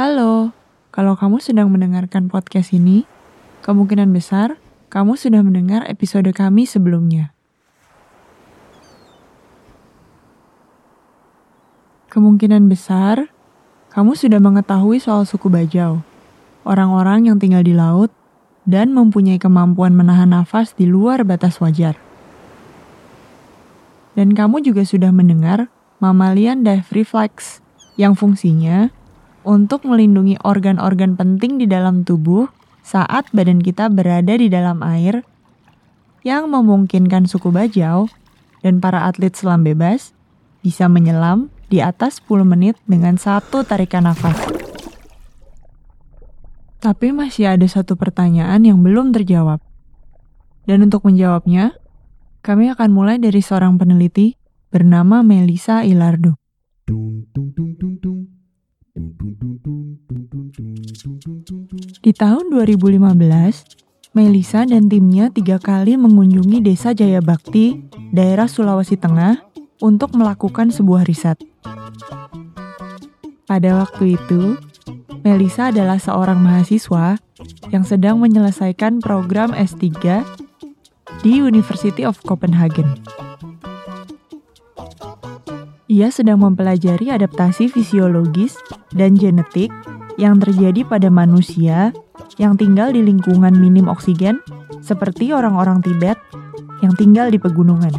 Halo, kalau kamu sedang mendengarkan podcast ini, kemungkinan besar kamu sudah mendengar episode kami sebelumnya. Kemungkinan besar kamu sudah mengetahui soal suku Bajau, orang-orang yang tinggal di laut dan mempunyai kemampuan menahan nafas di luar batas wajar. Dan kamu juga sudah mendengar mammalian dive reflex yang fungsinya untuk melindungi organ-organ penting di dalam tubuh saat badan kita berada di dalam air, yang memungkinkan suku Bajau dan para atlet selam bebas bisa menyelam di atas 10 menit dengan satu tarikan nafas. Tapi masih ada satu pertanyaan yang belum terjawab. Dan untuk menjawabnya, kami akan mulai dari seorang peneliti bernama Melissa Ilardo. Di tahun 2015, Melissa dan timnya 3 kali mengunjungi desa Jaya Bakti, daerah Sulawesi Tengah, untuk melakukan sebuah riset. Pada waktu itu, Melissa adalah seorang mahasiswa yang sedang menyelesaikan program S3 di University of Copenhagen. Ia sedang mempelajari adaptasi fisiologis dan genetik yang terjadi pada manusia yang tinggal di lingkungan minim oksigen seperti orang-orang Tibet yang tinggal di pegunungan.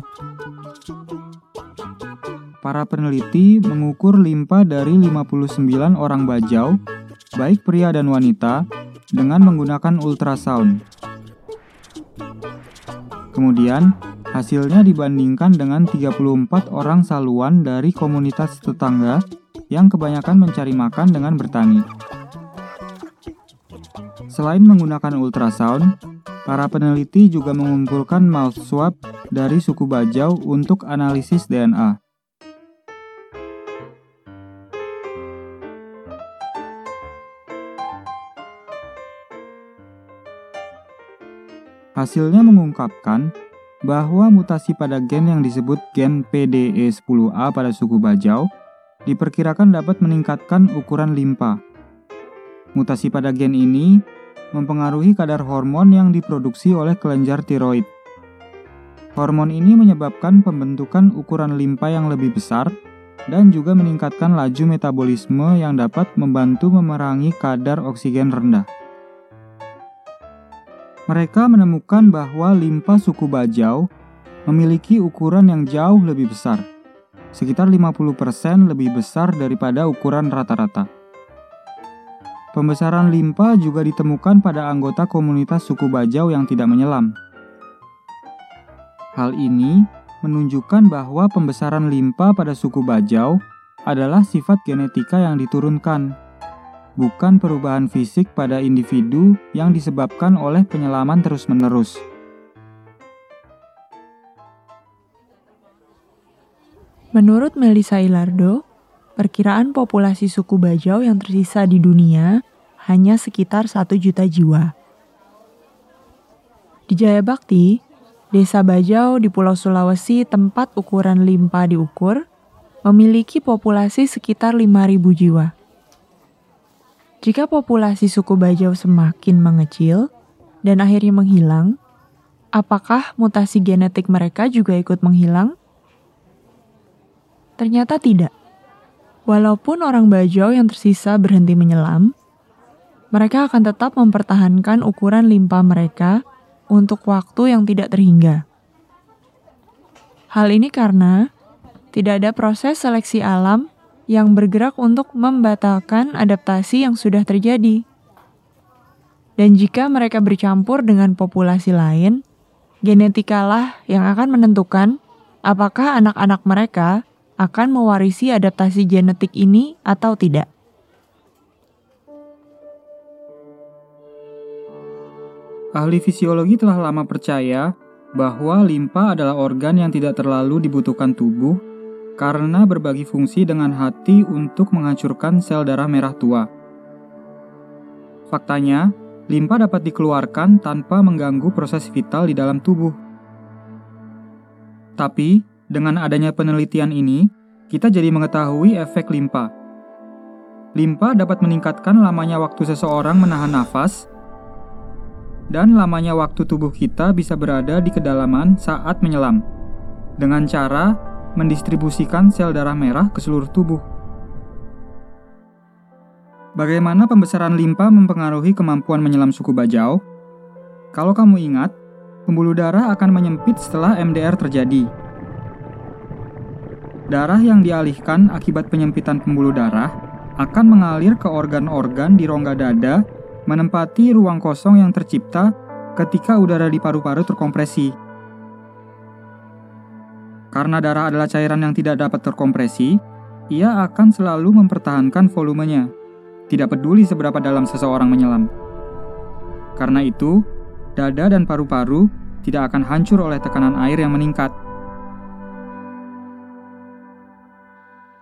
Para peneliti mengukur limpa dari 59 orang Bajau, baik pria dan wanita, dengan menggunakan ultrasound. Kemudian, hasilnya dibandingkan dengan 34 orang saluan dari komunitas tetangga yang kebanyakan mencari makan dengan bertani. Selain menggunakan ultrasound, para peneliti juga mengumpulkan mouth swab dari suku Bajau untuk analisis DNA. Hasilnya mengungkapkan bahwa mutasi pada gen yang disebut gen PDE10A pada suku Bajau diperkirakan dapat meningkatkan ukuran limpa. Mutasi pada gen ini mempengaruhi kadar hormon yang diproduksi oleh kelenjar tiroid. Hormon ini menyebabkan pembentukan ukuran limpa yang lebih besar dan juga meningkatkan laju metabolisme yang dapat membantu memerangi kadar oksigen rendah. Mereka menemukan bahwa limpa suku Bajau memiliki ukuran yang jauh lebih besar, sekitar 50% lebih besar daripada ukuran rata-rata. Pembesaran limpa juga ditemukan pada anggota komunitas suku Bajau yang tidak menyelam. Hal ini menunjukkan bahwa pembesaran limpa pada suku Bajau adalah sifat genetika yang diturunkan, bukan perubahan fisik pada individu yang disebabkan oleh penyelaman terus-menerus. Menurut Melissa Ilardo, perkiraan populasi suku Bajau yang tersisa di dunia hanya sekitar 1 juta jiwa. Di Jaya Bakti, desa Bajau di Pulau Sulawesi tempat ukuran limpa diukur, memiliki populasi sekitar 5.000 jiwa. Jika populasi suku Bajau semakin mengecil dan akhirnya menghilang, apakah mutasi genetik mereka juga ikut menghilang? Ternyata tidak. Walaupun orang Bajau yang tersisa berhenti menyelam, mereka akan tetap mempertahankan ukuran limpa mereka untuk waktu yang tidak terhingga. Hal ini karena tidak ada proses seleksi alam yang bergerak untuk membatalkan adaptasi yang sudah terjadi. Dan jika mereka bercampur dengan populasi lain, genetikalah yang akan menentukan apakah anak-anak mereka akan mewarisi adaptasi genetik ini atau tidak. Ahli fisiologi telah lama percaya bahwa limpa adalah organ yang tidak terlalu dibutuhkan tubuh karena berbagi fungsi dengan hati untuk menghancurkan sel darah merah tua. Faktanya, limpa dapat dikeluarkan tanpa mengganggu proses vital di dalam tubuh. Tapi, dengan adanya penelitian ini, kita jadi mengetahui efek limpa. Limpa dapat meningkatkan lamanya waktu seseorang menahan nafas dan lamanya waktu tubuh kita bisa berada di kedalaman saat menyelam dengan cara mendistribusikan sel darah merah ke seluruh tubuh. Bagaimana pembesaran limpa mempengaruhi kemampuan menyelam suku Bajau? Kalau kamu ingat, pembuluh darah akan menyempit setelah MDR terjadi. Darah yang dialihkan akibat penyempitan pembuluh darah akan mengalir ke organ-organ di rongga dada, menempati ruang kosong yang tercipta ketika udara di paru-paru terkompresi. Karena darah adalah cairan yang tidak dapat terkompresi, ia akan selalu mempertahankan volumenya, tidak peduli seberapa dalam seseorang menyelam. Karena itu, dada dan paru-paru tidak akan hancur oleh tekanan air yang meningkat.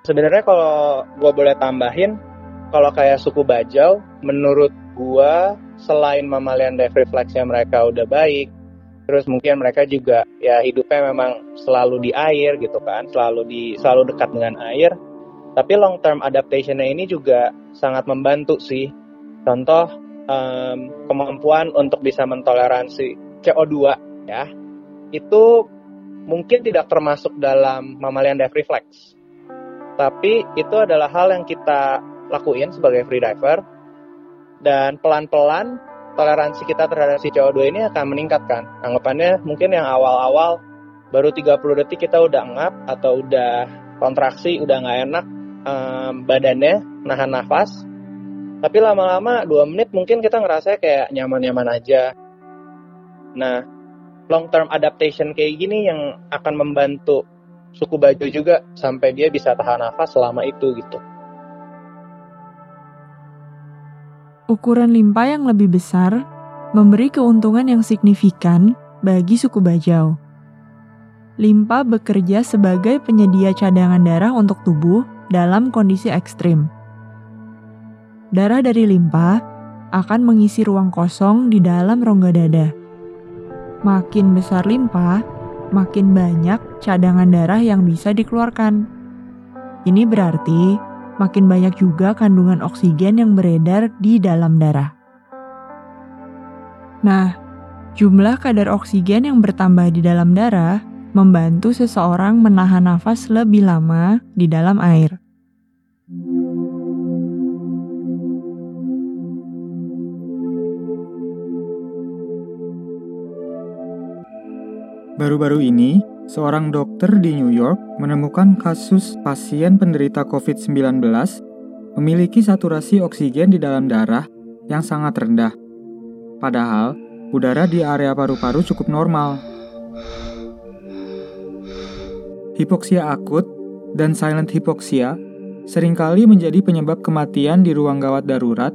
Sebenarnya kalau gue boleh tambahin, kalau kayak suku Bajau, menurut gue selain mammalian dive refleksnya mereka udah baik, terus mungkin mereka juga ya hidupnya memang selalu di air gitu kan, selalu dekat dengan air. Tapi long term adaptation-nya ini juga sangat membantu sih. Contoh kemampuan untuk bisa mentoleransi CO2 ya, itu mungkin tidak termasuk dalam mammalian dive refleks. Tapi itu adalah hal yang kita lakuin sebagai freediver. Dan pelan-pelan toleransi kita terhadap si CO2 ini akan meningkatkan. Anggapannya mungkin yang awal-awal baru 30 detik kita udah ngap atau udah kontraksi, udah gak enak badannya, nahan nafas. Tapi lama-lama 2 menit mungkin kita ngerasa kayak nyaman-nyaman aja. Nah, long term adaptation kayak gini yang akan membantu suku Bajau juga sampai dia bisa tahan nafas selama itu gitu. Ukuran limpa yang lebih besar memberi keuntungan yang signifikan bagi suku Bajau. Limpa bekerja sebagai penyedia cadangan darah untuk tubuh dalam kondisi ekstrim. Darah dari limpa akan mengisi ruang kosong di dalam rongga dada. Makin besar limpa, makin banyak cadangan darah yang bisa dikeluarkan. Ini berarti makin banyak juga kandungan oksigen yang beredar di dalam darah. Nah, jumlah kadar oksigen yang bertambah di dalam darah membantu seseorang menahan nafas lebih lama di dalam air. Baru-baru ini, seorang dokter di New York menemukan kasus pasien penderita COVID-19 memiliki saturasi oksigen di dalam darah yang sangat rendah. Padahal, udara di area paru-paru cukup normal. Hipoksia akut dan silent hipoksia seringkali menjadi penyebab kematian di ruang gawat darurat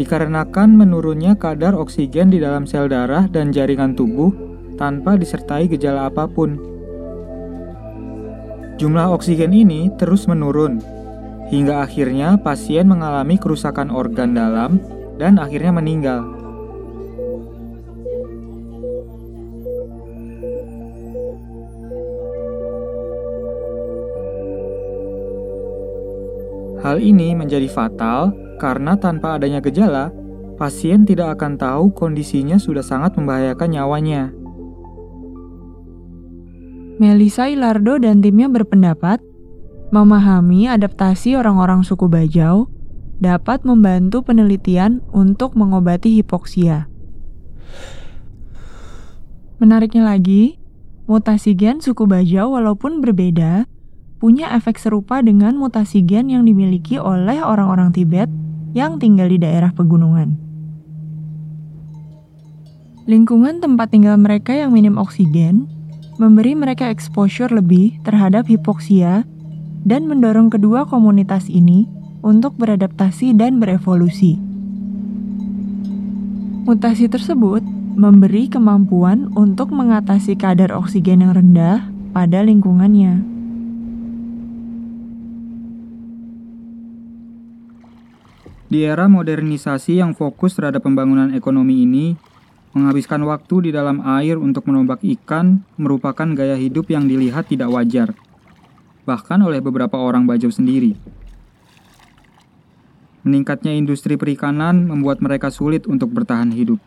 dikarenakan menurunnya kadar oksigen di dalam sel darah dan jaringan tubuh tanpa disertai gejala apapun. Jumlah oksigen ini terus menurun, hingga akhirnya pasien mengalami kerusakan organ dalam dan akhirnya meninggal. Hal ini menjadi fatal karena tanpa adanya gejala, pasien tidak akan tahu kondisinya sudah sangat membahayakan nyawanya. Melissa Ilardo dan timnya berpendapat, memahami adaptasi orang-orang suku Bajau dapat membantu penelitian untuk mengobati hipoksia. Menariknya lagi, mutasi gen suku Bajau walaupun berbeda, punya efek serupa dengan mutasi gen yang dimiliki oleh orang-orang Tibet yang tinggal di daerah pegunungan. Lingkungan tempat tinggal mereka yang minim oksigen memberi mereka exposure lebih terhadap hipoksia dan mendorong kedua komunitas ini untuk beradaptasi dan berevolusi. Mutasi tersebut memberi kemampuan untuk mengatasi kadar oksigen yang rendah pada lingkungannya. Di era modernisasi yang fokus terhadap pembangunan ekonomi ini, menghabiskan waktu di dalam air untuk menombak ikan merupakan gaya hidup yang dilihat tidak wajar, bahkan oleh beberapa orang Bajau sendiri. Meningkatnya industri perikanan membuat mereka sulit untuk bertahan hidup.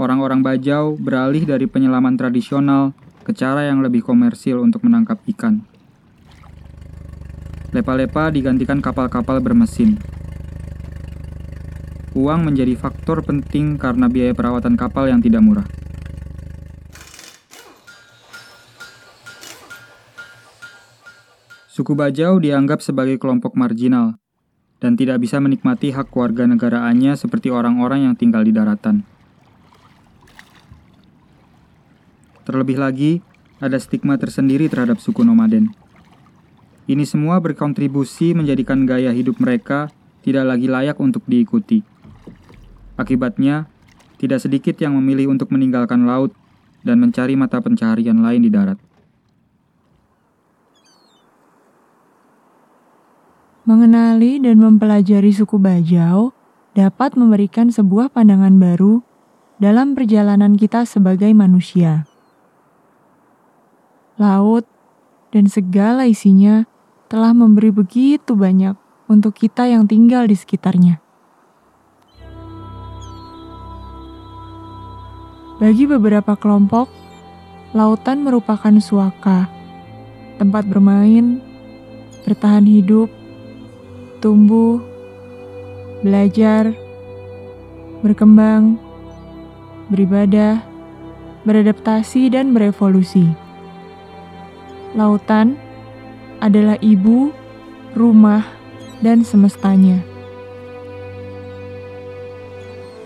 Orang-orang Bajau beralih dari penyelaman tradisional ke cara yang lebih komersil untuk menangkap ikan. Lepa-lepa digantikan kapal-kapal bermesin. Uang menjadi faktor penting karena biaya perawatan kapal yang tidak murah. Suku Bajau dianggap sebagai kelompok marginal dan tidak bisa menikmati hak kewarganegaraannya seperti orang-orang yang tinggal di daratan. Terlebih lagi, ada stigma tersendiri terhadap suku nomaden. Ini semua berkontribusi menjadikan gaya hidup mereka tidak lagi layak untuk diikuti. Akibatnya, tidak sedikit yang memilih untuk meninggalkan laut dan mencari mata pencaharian lain di darat. Mengenali dan mempelajari suku Bajau dapat memberikan sebuah pandangan baru dalam perjalanan kita sebagai manusia. Laut dan segala isinya telah memberi begitu banyak untuk kita yang tinggal di sekitarnya. Bagi beberapa kelompok, lautan merupakan suaka, tempat bermain, bertahan hidup, tumbuh, belajar, berkembang, beribadah, beradaptasi, dan berevolusi. Lautan adalah ibu, rumah, dan semestanya.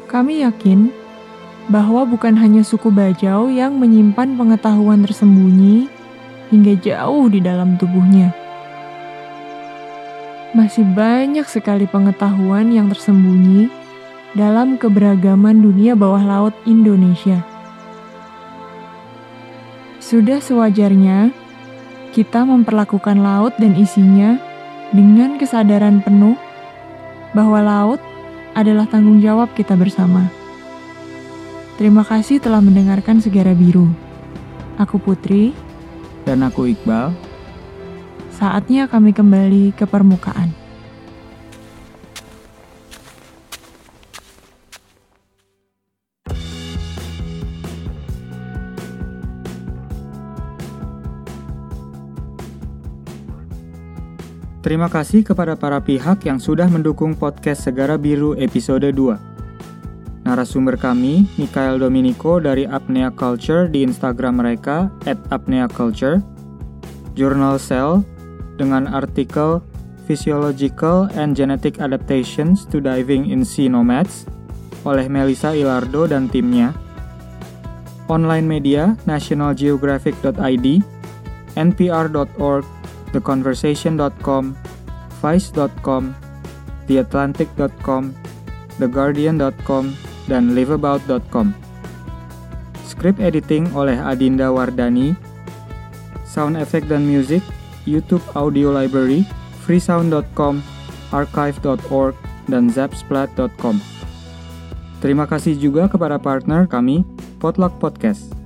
Kami yakin bahwa bukan hanya suku Bajau yang menyimpan pengetahuan tersembunyi hingga jauh di dalam tubuhnya. Masih banyak sekali pengetahuan yang tersembunyi dalam keberagaman dunia bawah laut Indonesia. Sudah sewajarnya kita memperlakukan laut dan isinya dengan kesadaran penuh bahwa laut adalah tanggung jawab kita bersama. Terima kasih telah mendengarkan Segara Biru. Aku Putri. Dan aku Iqbal. Saatnya kami kembali ke permukaan. Terima kasih kepada para pihak yang sudah mendukung podcast Segara Biru episode 2. Narasumber kami, Mikhael Dominico dari Apnea Culture di Instagram mereka @apneaculture, jurnal Cell dengan artikel Physiological and Genetic Adaptations to Diving in Sea Nomads oleh Melissa Ilardo dan timnya, online media nationalgeographic.id, npr.org, theconversation.com, vice.com, theatlantic.com, theguardian.com, dan liveabout.com. Script editing oleh Adinda Wardhani, sound effect dan music YouTube Audio Library, freesound.com, archive.org, dan zapsplat.com. Terima kasih juga kepada partner kami, Podluck Podcast.